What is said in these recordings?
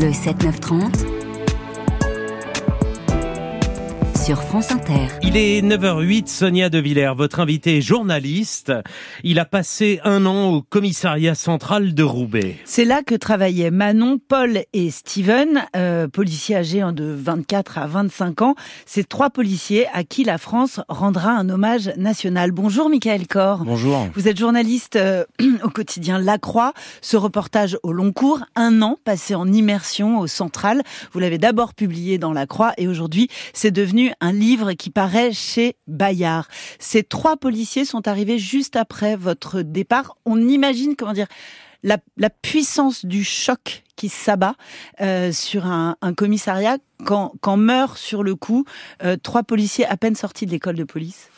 Le 7-9-30 sur France Inter. Il est 9h08, Sonia De Villers, votre invitée est journaliste. Il a passé 1 an au commissariat central de Roubaix. C'est là que travaillaient Manon, Paul et Steven, policiers âgés de 24 à 25 ans. Ces 3 policiers à qui la France rendra un hommage national. Bonjour Mikaël Corre. Bonjour. Vous êtes journaliste au quotidien La Croix. Ce reportage au long cours, 1 an passé en immersion au Central. Vous l'avez d'abord publié dans La Croix et aujourd'hui, c'est devenu un livre qui paraît chez Bayard. Ces 3 policiers sont arrivés juste après votre départ. On imagine, la puissance du choc qui s'abat sur un commissariat quand meurent sur le coup 3 policiers à peine sortis de l'école de police.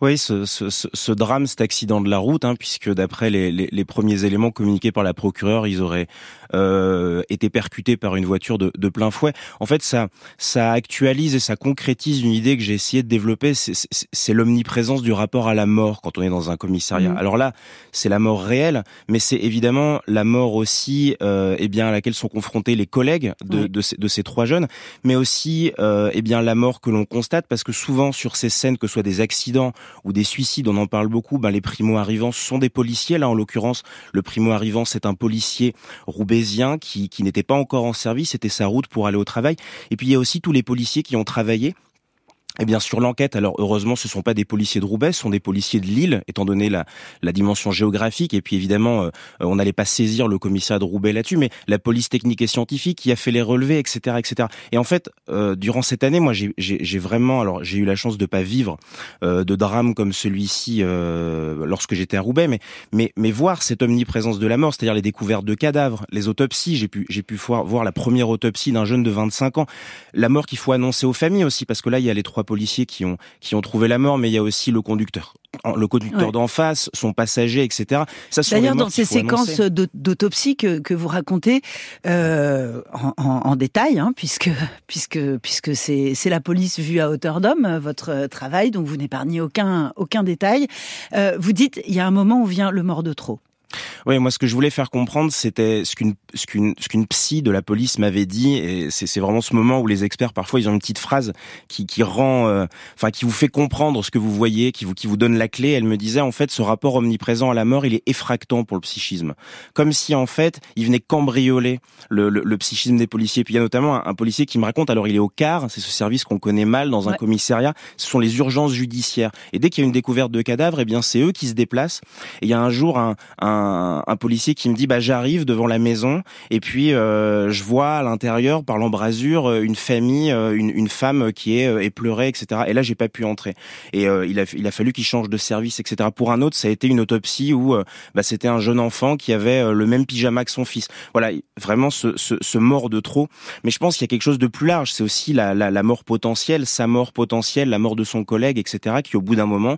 Oui, ce drame, cet accident de la route, puisque d'après les premiers éléments communiqués par la procureure, ils auraient été percutés par une voiture de plein fouet. En fait, ça actualise et ça concrétise une idée que j'ai essayé de développer, c'est l'omniprésence du rapport à la mort quand on est dans un commissariat. Alors là, c'est la mort réelle, mais c'est évidemment la mort aussi à laquelle sont confrontés les collègues de ces 3 jeunes, mais aussi la mort que l'on constate, parce que souvent sur ces scènes, que ce soit des accidents ou des suicides, on en parle beaucoup, les primo-arrivants sont des policiers. Là, en l'occurrence, le primo-arrivant, c'est un policier roubaisien qui n'était pas encore en service, c'était sa route pour aller au travail. Et puis, il y a aussi tous les policiers qui ont travaillé sur l'enquête. Alors heureusement, ce ne sont pas des policiers de Roubaix, ce sont des policiers de Lille, étant donné la dimension géographique. Et puis évidemment, on n'allait pas saisir le commissariat de Roubaix là-dessus, mais la police technique et scientifique qui a fait les relevés, etc., etc. Et en fait, durant cette année, moi, j'ai vraiment, j'ai eu la chance de pas vivre de drames comme celui-ci lorsque j'étais à Roubaix, mais voir cette omniprésence de la mort, c'est-à-dire les découvertes de cadavres, les autopsies. J'ai pu voir la première autopsie d'un jeune de 25 ans, la mort qu'il faut annoncer aux familles aussi, parce que là, il y a les 3 policiers qui ont trouvé la mort, mais il y a aussi le conducteur. Le conducteur d'en face, son passager, etc. Ça, d'ailleurs, dans ces séquences d'autopsie que vous racontez en détail, puisque c'est la police vue à hauteur d'homme, votre travail, donc vous n'épargnez aucun détail. Vous dites, il y a un moment où vient le mort de trop. Oui, moi, ce que je voulais faire comprendre, c'était ce qu'une psy de la police m'avait dit, et c'est vraiment ce moment où les experts, parfois, ils ont une petite phrase qui rend, qui vous fait comprendre ce que vous voyez, qui vous donne la clé. Elle me disait, en fait, ce rapport omniprésent à la mort, il est effractant pour le psychisme. Comme si, en fait, il venait cambrioler le psychisme des policiers. Puis il y a notamment un policier qui me raconte, alors il est au CAR, c'est ce service qu'on connaît mal dans un commissariat, ce sont les urgences judiciaires. Et dès qu'il y a une découverte de cadavre, c'est eux qui se déplacent. Et il y a un jour, un policier qui me dit, j'arrive devant la maison et puis je vois à l'intérieur par l'embrasure une famille, une femme qui est épleurée, etc. Et là, j'ai pas pu entrer. Et il a fallu qu'il change de service, etc. Pour un autre, ça a été une autopsie où c'était un jeune enfant qui avait le même pyjama que son fils. Voilà, vraiment ce mort de trop. Mais je pense qu'il y a quelque chose de plus large. C'est aussi la mort potentielle, sa mort potentielle, la mort de son collègue, etc. qui au bout d'un moment,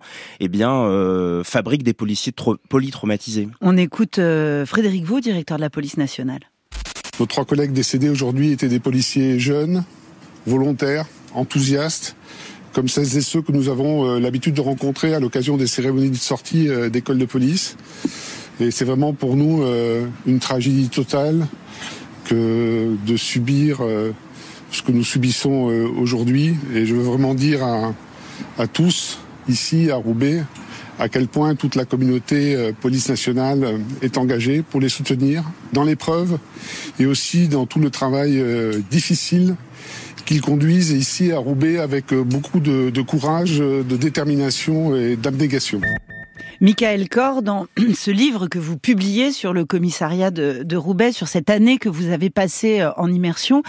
fabrique des policiers polytraumatisés. On écoute Frédéric Vau, directeur de la police nationale. Nos 3 collègues décédés aujourd'hui étaient des policiers jeunes, volontaires, enthousiastes, comme celles et ceux que nous avons l'habitude de rencontrer à l'occasion des cérémonies de sortie d'écoles de police. Et c'est vraiment pour nous une tragédie totale que de subir ce que nous subissons aujourd'hui. Et je veux vraiment dire à tous, ici à Roubaix, à quel point toute la communauté police nationale est engagée pour les soutenir dans l'épreuve et aussi dans tout le travail difficile qu'ils conduisent ici à Roubaix avec beaucoup de courage, de détermination et d'abnégation. Mikaël Corre, dans ce livre que vous publiez sur le commissariat de Roubaix, sur cette année que vous avez passée en immersion,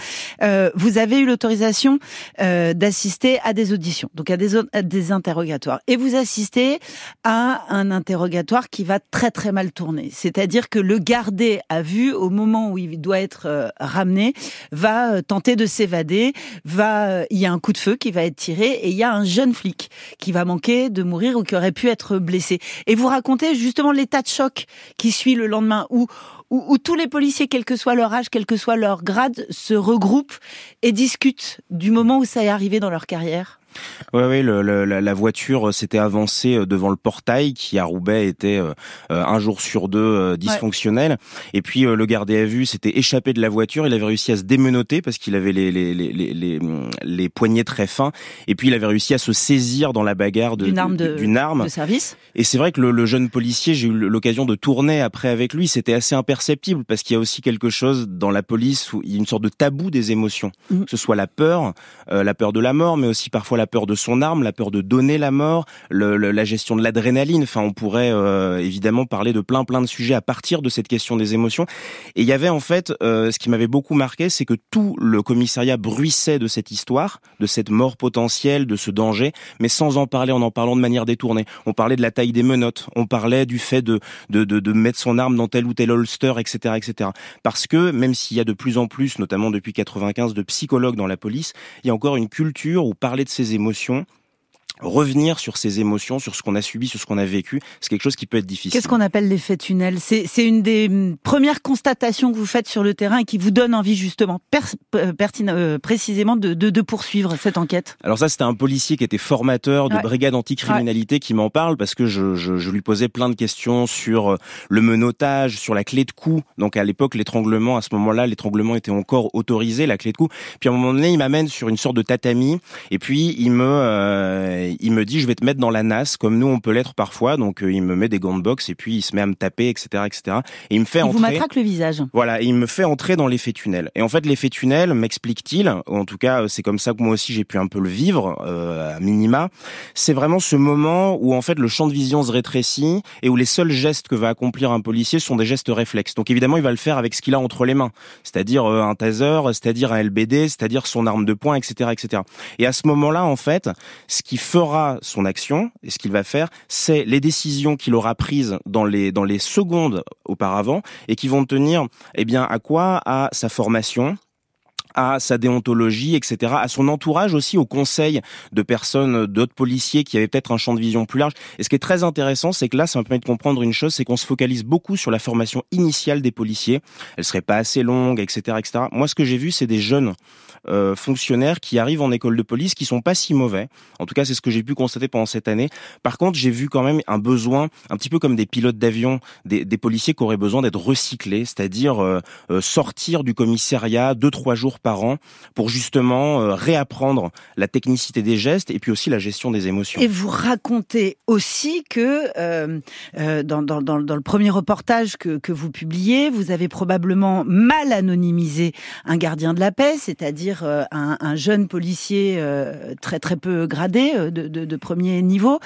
vous avez eu l'autorisation d'assister à des auditions, donc à des interrogatoires. Et vous assistez à un interrogatoire qui va très très mal tourner. C'est-à-dire que le gardé à vue, au moment où il doit être ramené, va tenter de s'évader, il y a un coup de feu qui va être tiré et il y a un jeune flic qui va manquer de mourir ou qui aurait pu être blessé. Et vous racontez justement l'état de choc qui suit le lendemain, où tous les policiers, quel que soit leur âge, quel que soit leur grade, se regroupent et discutent du moment où ça est arrivé dans leur carrière. Oui, la voiture s'était avancée devant le portail qui à Roubaix était un jour sur deux dysfonctionnel. Ouais. Et puis le gardé à vue s'était échappé de la voiture. Il avait réussi à se démenoter parce qu'il avait les poignets très fins. Et puis il avait réussi à se saisir dans la bagarre d'une arme de service. Et c'est vrai que le jeune policier, j'ai eu l'occasion de tourner après avec lui. C'était assez imperceptible parce qu'il y a aussi quelque chose dans la police où il y a une sorte de tabou des émotions. Mmh. Que ce soit la peur de la mort, mais aussi parfois la peur de son arme, la peur de donner la mort, la gestion de l'adrénaline. Enfin, on pourrait évidemment parler de plein de sujets à partir de cette question des émotions. Et il y avait en fait, ce qui m'avait beaucoup marqué, c'est que tout le commissariat bruissait de cette histoire, de cette mort potentielle, de ce danger, mais sans en parler, en parlant de manière détournée. On parlait de la taille des menottes, on parlait du fait de mettre son arme dans tel ou tel holster, etc., etc. Parce que, même s'il y a de plus en plus, notamment depuis 95, de psychologues dans la police, il y a encore une culture où parler de ses émotions, revenir sur ses émotions, sur ce qu'on a subi, sur ce qu'on a vécu, c'est quelque chose qui peut être difficile. Qu'est-ce qu'on appelle l'effet tunnel ? C'est une des premières constatations que vous faites sur le terrain et qui vous donne envie justement précisément de poursuivre cette enquête. Alors ça, c'était un policier qui était formateur de brigade anticriminalité qui m'en parle parce que je lui posais plein de questions sur le menottage, sur la clé de cou. Donc à l'époque, l'étranglement, à ce moment-là, l'étranglement était encore autorisé, la clé de cou. Puis à un moment donné, il m'amène sur une sorte de tatami et puis il me dit, je vais te mettre dans la nasse, comme nous on peut l'être parfois. Donc il me met des gants de boxe et puis il se met à me taper, etc., etc. Et il me fait entrer. Il vous matraque le visage. Voilà, et il me fait entrer dans l'effet tunnel. Et en fait, l'effet tunnel, m'explique-t-il, en tout cas c'est comme ça que moi aussi j'ai pu un peu le vivre à minima. C'est vraiment ce moment où en fait le champ de vision se rétrécit et où les seuls gestes que va accomplir un policier sont des gestes réflexes. Donc évidemment, il va le faire avec ce qu'il a entre les mains, c'est-à-dire un taser, c'est-à-dire un LBD, c'est-à-dire son arme de poing, etc., etc. Et à ce moment-là, en fait, ce qui fera son action, et ce qu'il va faire, c'est les décisions qu'il aura prises dans les secondes auparavant, et qui vont tenir, eh bien, à quoi ? À sa formation, à sa déontologie, etc., à son entourage aussi, au conseil de personnes, d'autres policiers qui avaient peut-être un champ de vision plus large. Et ce qui est très intéressant, c'est que là, ça me permet de comprendre une chose, c'est qu'on se focalise beaucoup sur la formation initiale des policiers. Elle serait pas assez longue, etc., etc. Moi, ce que j'ai vu, c'est des jeunes fonctionnaires qui arrivent en école de police, qui sont pas si mauvais. En tout cas, c'est ce que j'ai pu constater pendant cette année. Par contre, j'ai vu quand même un besoin, un petit peu comme des pilotes d'avion, des policiers qui auraient besoin d'être recyclés, c'est-à-dire sortir du commissariat 2-3 jours par an pour justement réapprendre la technicité des gestes et puis aussi la gestion des émotions. Et vous racontez aussi que dans le premier reportage que vous publiez, vous avez probablement mal anonymisé un gardien de la paix, c'est-à-dire un jeune policier très très peu gradé de premier niveau,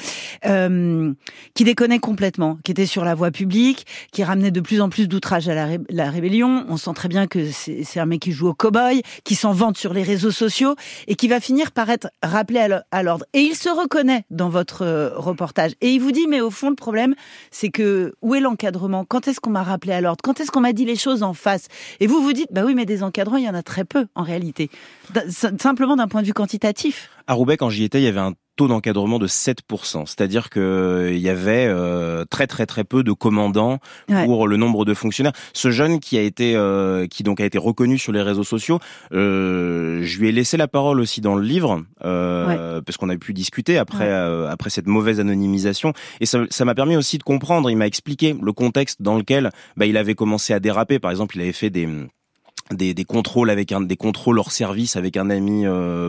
qui déconnait complètement, qui était sur la voie publique, qui ramenait de plus en plus d'outrages à la rébellion. On sent très bien que c'est un mec qui joue au cow-boy, qui s'en vante sur les réseaux sociaux et qui va finir par être rappelé à l'ordre. Et il se reconnaît dans votre reportage. Et il vous dit, mais au fond, le problème, c'est que où est l'encadrement ? Quand est-ce qu'on m'a rappelé à l'ordre ? Quand est-ce qu'on m'a dit les choses en face ? Et vous vous dites, bah oui, mais des encadrants, il y en a très peu en réalité. Simplement d'un point de vue quantitatif. À Roubaix, quand j'y étais, il y avait un taux d'encadrement de 7%. C'est-à-dire que il y avait très peu de commandants pour le nombre de fonctionnaires. Ce jeune qui a été qui a été reconnu sur les réseaux sociaux, je lui ai laissé la parole aussi dans le livre parce qu'on a pu discuter après cette mauvaise anonymisation et ça m'a permis aussi de comprendre, il m'a expliqué le contexte dans lequel il avait commencé à déraper. Par exemple, il avait fait des contrôles avec des contrôles hors service avec un ami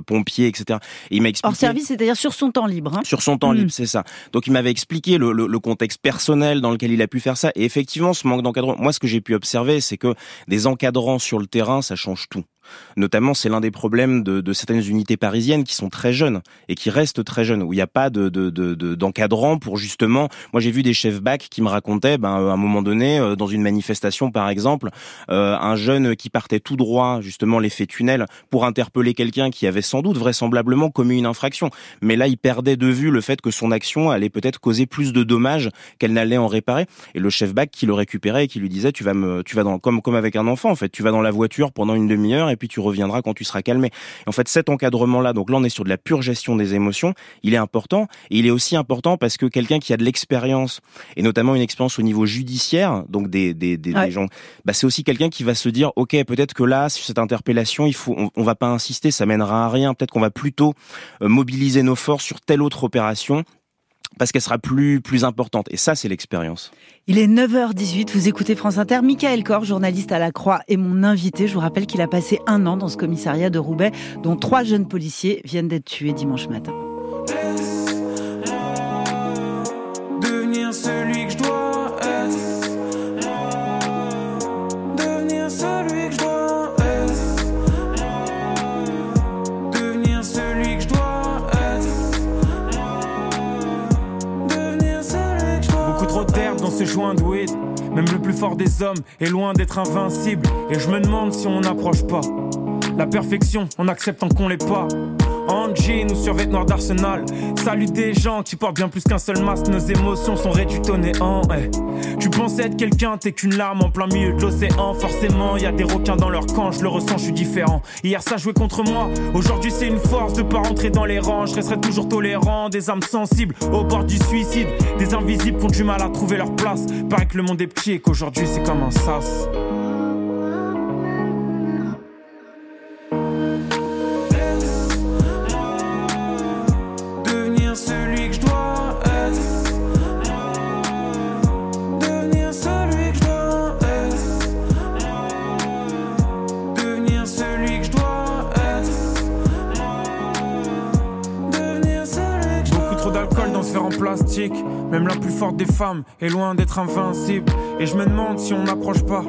pompier, etc. Et il m'a expliqué hors service, c'est-à-dire sur son temps libre. Sur son temps libre, c'est ça. Donc il m'avait expliqué le contexte personnel dans lequel il a pu faire ça. Et effectivement, ce manque d'encadrement. Moi, ce que j'ai pu observer, c'est que des encadrants sur le terrain, ça change tout. Notamment, c'est l'un des problèmes de certaines unités parisiennes qui sont très jeunes et qui restent très jeunes, où il n'y a pas d'encadrant pour justement. Moi, j'ai vu des chefs BAC qui me racontaient, à un moment donné, dans une manifestation, par exemple, un jeune qui partait tout droit, justement l'effet tunnel, pour interpeller quelqu'un qui avait sans doute, vraisemblablement, commis une infraction. Mais là, il perdait de vue le fait que son action allait peut-être causer plus de dommages qu'elle n'allait en réparer. Et le chef BAC qui le récupérait et qui lui disait, tu vas dans, comme avec un enfant, en fait, tu vas dans la voiture pendant une demi-heure. Et et puis tu reviendras quand tu seras calmé. Et en fait, cet encadrement-là, donc là on est sur de la pure gestion des émotions, il est important, et il est aussi important parce que quelqu'un qui a de l'expérience, et notamment une expérience au niveau judiciaire, donc des gens, bah c'est aussi quelqu'un qui va se dire, ok, peut-être que là, sur cette interpellation, on va pas insister, ça mènera à rien, peut-être qu'on va plutôt mobiliser nos forces sur telle autre opération, parce qu'elle sera plus importante. Et ça, c'est l'expérience. Il est 9h18, vous écoutez France Inter. Mikaël Corre, journaliste à La Croix, est mon invité. Je vous rappelle qu'il a passé 1 an dans ce commissariat de Roubaix, dont 3 jeunes policiers viennent d'être tués dimanche matin. Devenir celui que je dois être. Devenir celui que je dois être. Devenir celui que je dois être. Dans ses joints doués, même le plus fort des hommes est loin d'être invincible. Et je me demande si on n'approche pas la perfection en acceptant qu'on l'est pas. En jean ou sur vêtements noirs d'Arsenal, salut des gens qui portent bien plus qu'un seul masque. Nos émotions sont réduites au néant. Tu pensais être quelqu'un, t'es qu'une larme en plein milieu de l'océan. Forcément, y'a des requins dans leur camp, je le ressens, je suis différent. Hier ça jouait contre moi, aujourd'hui c'est une force de pas rentrer dans les rangs. Je resterai toujours tolérant, des âmes sensibles au bord du suicide, des invisibles qui ont du mal à trouver leur place. Paraît que le monde est petit et qu'aujourd'hui c'est comme un sas. Plastique, même la plus forte des femmes est loin d'être invincible. Et je me demande si on n'approche pas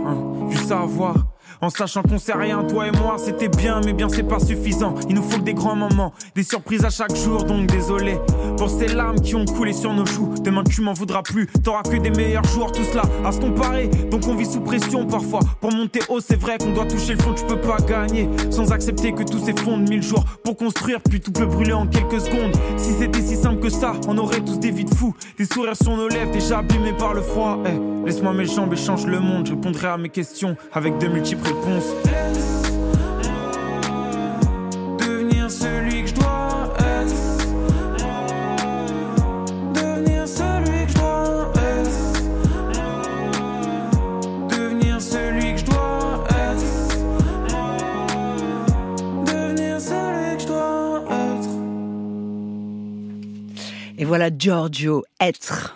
du savoir, en sachant qu'on sait rien. Toi et moi c'était bien, mais bien c'est pas suffisant. Il nous faut que des grands moments, des surprises à chaque jour. Donc désolé pour ces larmes qui ont coulé sur nos joues. Demain tu m'en voudras plus, t'auras que des meilleurs jours. Tout cela à se comparer, donc on vit sous pression parfois. Pour monter haut c'est vrai qu'on doit toucher le fond. Tu peux pas gagner sans accepter que tout s'effondre. 1000 jours pour construire, puis tout peut brûler en quelques secondes. Si c'était si simple que ça, on aurait tous des vies de fous. Des sourires sur nos lèvres déjà abîmés par le froid. Laisse-moi mes jambes et change le monde. Je répondrai à mes questions avec de multiples réponses. Devenir celui que je dois être. Devenir celui que je dois être. Devenir celui que je dois être. Devenir celui que je dois être. Et voilà Giorgio, être.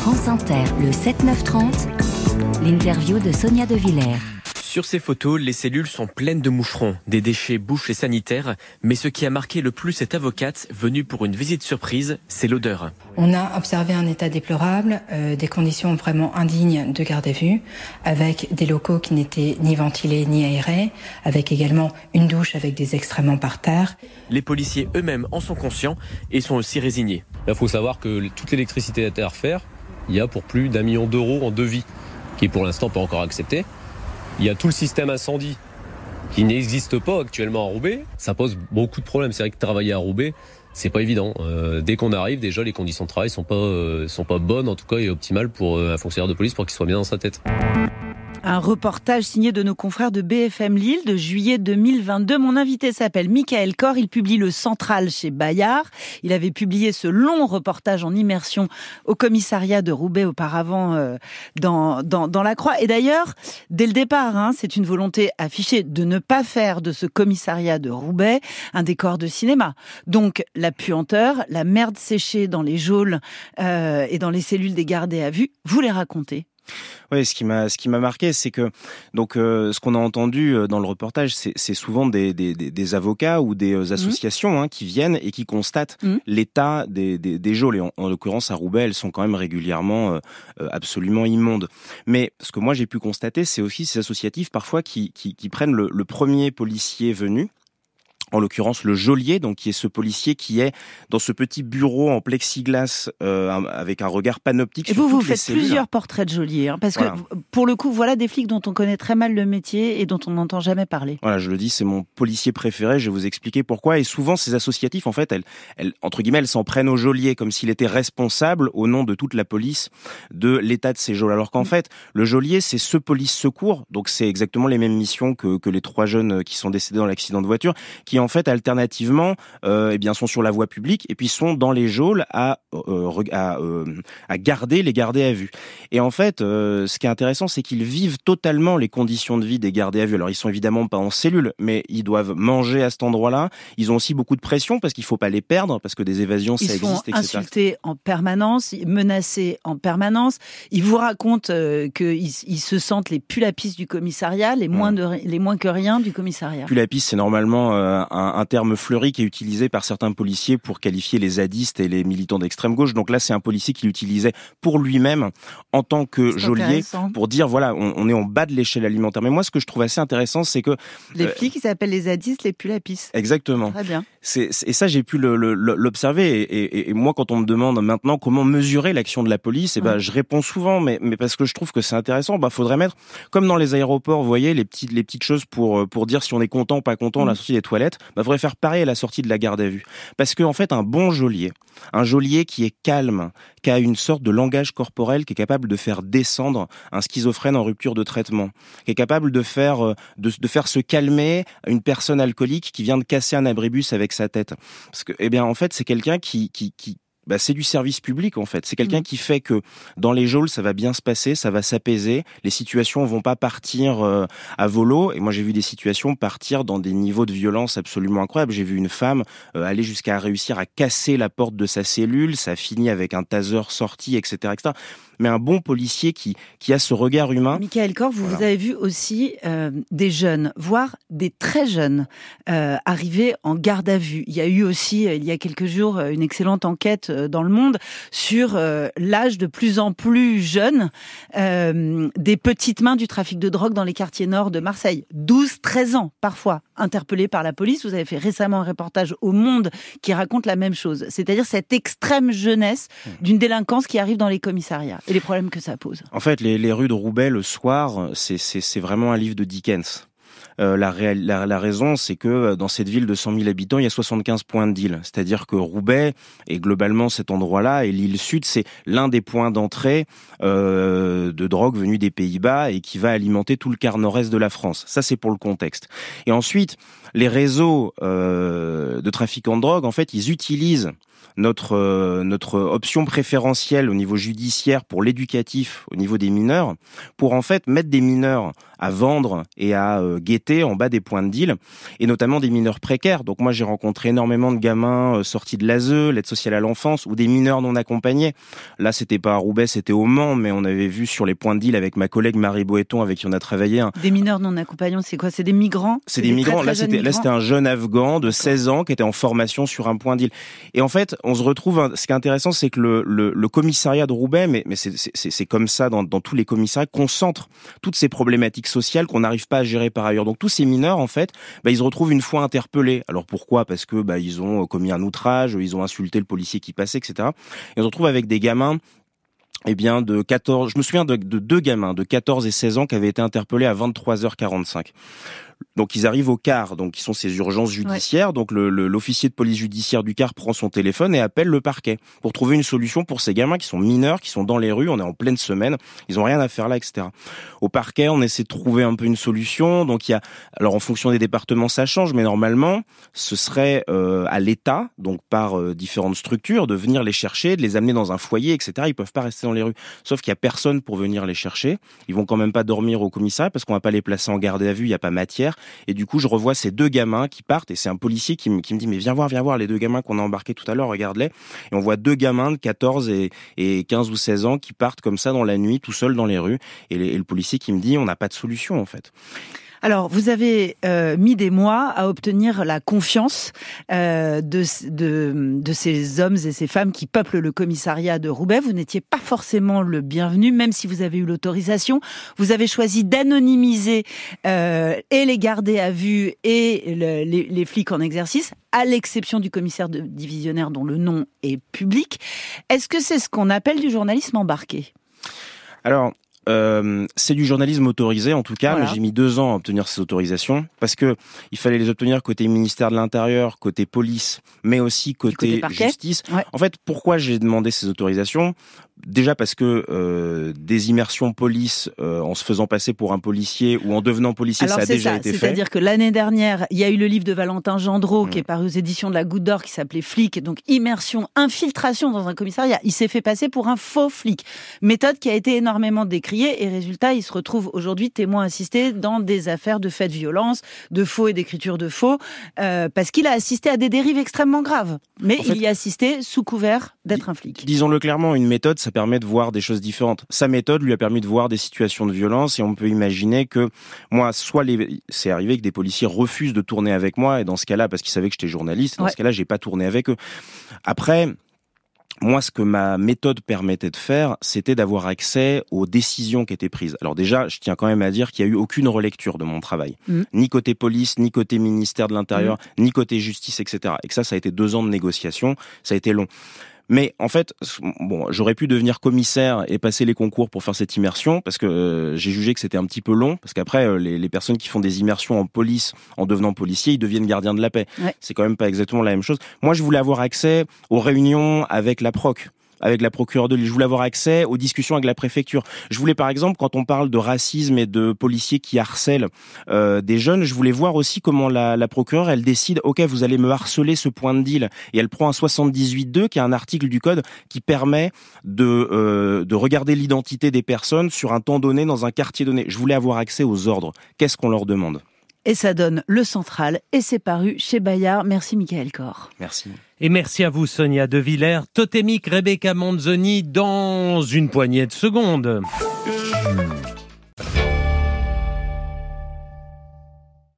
France Inter, le 7-9-30, l'interview de Sonia De Villers. Sur ces photos, les cellules sont pleines de moucherons. Des déchets bouchent les sanitaires. Mais ce qui a marqué le plus cette avocate, venue pour une visite surprise, c'est l'odeur. On a observé un état déplorable, des conditions vraiment indignes de garde à vue, avec des locaux qui n'étaient ni ventilés ni aérés, avec également une douche avec des excréments par terre. Les policiers eux-mêmes en sont conscients et sont aussi résignés. Il faut savoir que toute l'électricité à refaire, il y a pour plus d'1 million d'euros en devis, qui est pour l'instant pas encore accepté. Il y a tout le système incendie qui n'existe pas actuellement à Roubaix. Ça pose beaucoup de problèmes. C'est vrai que travailler à Roubaix, c'est pas évident. Dès qu'on arrive, déjà, les conditions de travail sont pas bonnes, en tout cas, et optimales pour un fonctionnaire de police pour qu'il soit bien dans sa tête. Un reportage signé de nos confrères de BFM Lille de juillet 2022. Mon invité s'appelle Mikaël Corre. Il publie Le Central chez Bayard. Il avait publié ce long reportage en immersion au commissariat de Roubaix auparavant dans La Croix. Et d'ailleurs, dès le départ, c'est une volonté affichée de ne pas faire de ce commissariat de Roubaix un décor de cinéma. Donc, la puanteur, la merde séchée dans les geôles et dans les cellules des gardés à vue, vous les racontez. Oui, ce qui m'a marqué, c'est que donc ce qu'on a entendu dans le reportage, c'est souvent des avocats ou des associations qui viennent et qui constatent l'état des geôles. Et en l'occurrence à Roubaix, elles sont quand même régulièrement absolument immondes. Mais ce que moi j'ai pu constater, c'est aussi ces associatifs parfois qui prennent le premier policier venu. en l'occurrence le geôlier, donc qui est ce policier qui est dans ce petit bureau en plexiglas avec un regard panoptique. Et sur vous faites cellules. Plusieurs portraits de geôlier, hein, parce que pour le coup, voilà des flics dont on connaît très mal le métier et dont on n'entend jamais parler. Voilà, je le dis, c'est mon policier préféré. Je vais vous expliquer pourquoi. Et souvent, ces associatifs, en fait, elles entre guillemets, elles s'en prennent au geôlier comme s'il était responsable au nom de toute la police de l'état de ces geôles. Alors qu'en fait, le geôlier, c'est ce police secours. Donc c'est exactement les mêmes missions que les trois jeunes qui sont décédés dans l'accident de voiture, qui en fait alternativement, sont sur la voie publique et puis sont dans les geôles à garder les gardés à vue. Et en fait, ce qui est intéressant, c'est qu'ils vivent totalement les conditions de vie des gardés à vue. Alors ils sont évidemment pas en cellule, mais ils doivent manger à cet endroit-là. Ils ont aussi beaucoup de pression parce qu'il faut pas les perdre, parce que des évasions ça existe, etc. Ils sont insultés en permanence, menacés en permanence. Ils vous racontent qu'ils se sentent les pulapis du commissariat, les moins que rien du commissariat. Pulapis, c'est normalement un terme fleuri qui est utilisé par certains policiers pour qualifier les zadistes et les militants d'extrême gauche. Donc là, c'est un policier qui l'utilisait pour lui-même en tant que geôlier pour dire voilà, on est en bas de l'échelle alimentaire. Mais moi, ce que je trouve assez intéressant, c'est que les flics, ils s'appellent les zadistes, les pulapis. Exactement. Très bien. Et ça, j'ai pu l'observer. Et moi, quand on me demande maintenant comment mesurer l'action de la police, je réponds souvent, mais parce que je trouve que c'est intéressant, faudrait mettre, comme dans les aéroports, vous voyez, les petites choses pour dire si on est content ou pas content à la sortie des toilettes, faudrait faire pareil à la sortie de la garde à vue. Parce qu'en fait, un bon geôlier, qui est calme, qui a une sorte de langage corporel, qui est capable de faire descendre un schizophrène en rupture de traitement, qui est capable de faire se calmer une personne alcoolique qui vient de casser un abribus avec sa tête. Parce que, en fait, c'est quelqu'un qui c'est du service public, en fait. C'est quelqu'un qui fait que dans les geôles, ça va bien se passer, ça va s'apaiser. Les situations vont pas partir à volo. Et moi, j'ai vu des situations partir dans des niveaux de violence absolument incroyables. J'ai vu une femme aller jusqu'à réussir à casser la porte de sa cellule. Ça finit avec un taser sorti, etc., etc. Mais un bon policier qui a ce regard humain. Mikaël Corre, vous avez vu aussi des jeunes, voire des très jeunes, arriver en garde à vue. Il y a eu aussi, il y a quelques jours, une excellente enquête dans Le Monde sur l'âge de plus en plus jeune des petites mains du trafic de drogue dans les quartiers nord de Marseille. 12, 13 ans, parfois, interpellés par la police. Vous avez fait récemment un reportage au Monde qui raconte la même chose. C'est-à-dire cette extrême jeunesse d'une délinquance qui arrive dans les commissariats. Et les problèmes que ça pose. En fait, les rues de Roubaix le soir, c'est vraiment un livre de Dickens. La raison, c'est que dans cette ville de 100 000 habitants, il y a 75 points de deal. C'est-à-dire que Roubaix, et globalement cet endroit-là, et l'île Sud, c'est l'un des points d'entrée de drogue venue des Pays-Bas et qui va alimenter tout le quart nord-est de la France. Ça, c'est pour le contexte. Et ensuite, les réseaux de trafiquants de drogue, en fait, ils utilisent notre option préférentielle au niveau judiciaire pour l'éducatif au niveau des mineurs, pour en fait mettre des mineurs à vendre et à guetter en bas des points de deal, et notamment des mineurs précaires. Donc moi, j'ai rencontré énormément de gamins sortis de l'ASE, l'aide sociale à l'enfance, ou des mineurs non accompagnés. Là, c'était pas à Roubaix, c'était au Mans, mais on avait vu sur les points de deal avec ma collègue Marie Boéton, avec qui on a travaillé. Des mineurs non accompagnés, c'est quoi ? C'est des migrants ? C'est des migrants. Très, très là, c'était un jeune Afghan de 16 ans qui était en formation sur un point de deal. Et en fait, on se retrouve. Ce qui est intéressant, c'est que le commissariat de Roubaix, mais c'est comme ça dans tous les commissariats, concentre toutes ces problématiques sociales qu'on n'arrive pas à gérer par ailleurs. Donc tous ces mineurs, en fait, ils se retrouvent une fois interpellés. Alors pourquoi ? Parce que ils ont commis un outrage, ils ont insulté le policier qui passait, etc. Et on se retrouve avec des gamins. De 14, je me souviens de deux gamins de 14 et 16 ans qui avaient été interpellés à 23h45. Donc ils arrivent au CAR, donc qui sont ces urgences judiciaires. Ouais. Donc l'officier de police judiciaire du CAR prend son téléphone et appelle le parquet pour trouver une solution pour ces gamins qui sont mineurs, qui sont dans les rues. On est en pleine semaine, ils ont rien à faire là, etc. Au parquet, on essaie de trouver un peu une solution. Donc en fonction des départements, ça change, mais normalement, ce serait à l'État, donc par différentes structures, de venir les chercher, de les amener dans un foyer, etc. Ils peuvent pas rester dans les rues. Sauf qu'il y a personne pour venir les chercher. Ils vont quand même pas dormir au commissariat parce qu'on va pas les placer en garde à vue. Il y a pas matière. Et du coup, je revois ces deux gamins qui partent et c'est un policier qui me dit « Mais viens voir les deux gamins qu'on a embarqués tout à l'heure, regarde-les. » Et on voit deux gamins de 14 et 15 ou 16 ans qui partent comme ça dans la nuit, tout seuls dans les rues. Et le policier qui me dit « On n'a pas de solution, en fait. » Alors, vous avez mis des mois à obtenir la confiance de ces hommes et ces femmes qui peuplent le commissariat de Roubaix. Vous n'étiez pas forcément le bienvenu, même si vous avez eu l'autorisation. Vous avez choisi d'anonymiser et les garder à vue et les flics en exercice, à l'exception du commissaire divisionnaire dont le nom est public. Est-ce que c'est ce qu'on appelle du journalisme embarqué ? Alors, c'est du journalisme autorisé en tout cas, voilà. Mais j'ai mis 2 ans à obtenir ces autorisations parce que il fallait les obtenir côté ministère de l'Intérieur, côté police, mais aussi côté justice. Ouais. En fait, pourquoi j'ai demandé ces autorisations ? Déjà parce que des immersions police en se faisant passer pour un policier ou en devenant policier, alors ça a déjà été fait. C'est-à-dire que l'année dernière, il y a eu le livre de Valentin Gendreau qui est paru aux éditions de la Goutte d'Or qui s'appelait Flic, donc immersion, infiltration dans un commissariat. Il s'est fait passer pour un faux flic, méthode qui a été énormément décriée et résultat, il se retrouve aujourd'hui témoin assisté dans des affaires de faits de violence, de faux et d'écriture de faux, parce qu'il a assisté à des dérives extrêmement graves. Mais en fait, il y a assisté sous couvert d'être un flic. Disons-le clairement, une méthode, ça permet de voir des choses différentes. Sa méthode lui a permis de voir des situations de violence et on peut imaginer que moi, c'est arrivé que des policiers refusent de tourner avec moi et dans ce cas-là, parce qu'ils savaient que j'étais journaliste, dans ce cas-là, j'ai pas tourné avec eux. Après, moi, ce que ma méthode permettait de faire, c'était d'avoir accès aux décisions qui étaient prises. Alors déjà, je tiens quand même à dire qu'il n'y a eu aucune relecture de mon travail. Ni côté police, ni côté ministère de l'Intérieur, ni côté justice, etc. Et que ça a été 2 ans de négociation, ça a été long. Mais en fait, bon, j'aurais pu devenir commissaire et passer les concours pour faire cette immersion parce que j'ai jugé que c'était un petit peu long parce qu'après les personnes qui font des immersions en police en devenant policier, ils deviennent gardiens de la paix. Ouais. C'est quand même pas exactement la même chose. Moi, je voulais avoir accès aux réunions avec la proc, avec la procureure de Lille. Je voulais avoir accès aux discussions avec la préfecture. Je voulais, par exemple, quand on parle de racisme et de policiers qui harcèlent des jeunes, je voulais voir aussi comment la procureure, elle décide, OK, vous allez me harceler ce point de deal. Et elle prend un 78.2, qui est un article du code qui permet de regarder l'identité des personnes sur un temps donné, dans un quartier donné. Je voulais avoir accès aux ordres. Qu'est-ce qu'on leur demande ? Et ça donne Le Central, et c'est paru chez Bayard. Merci Mikaël Corre. Merci. Et merci à vous Sonia De Villers, totémique Rebecca Manzoni dans une poignée de secondes.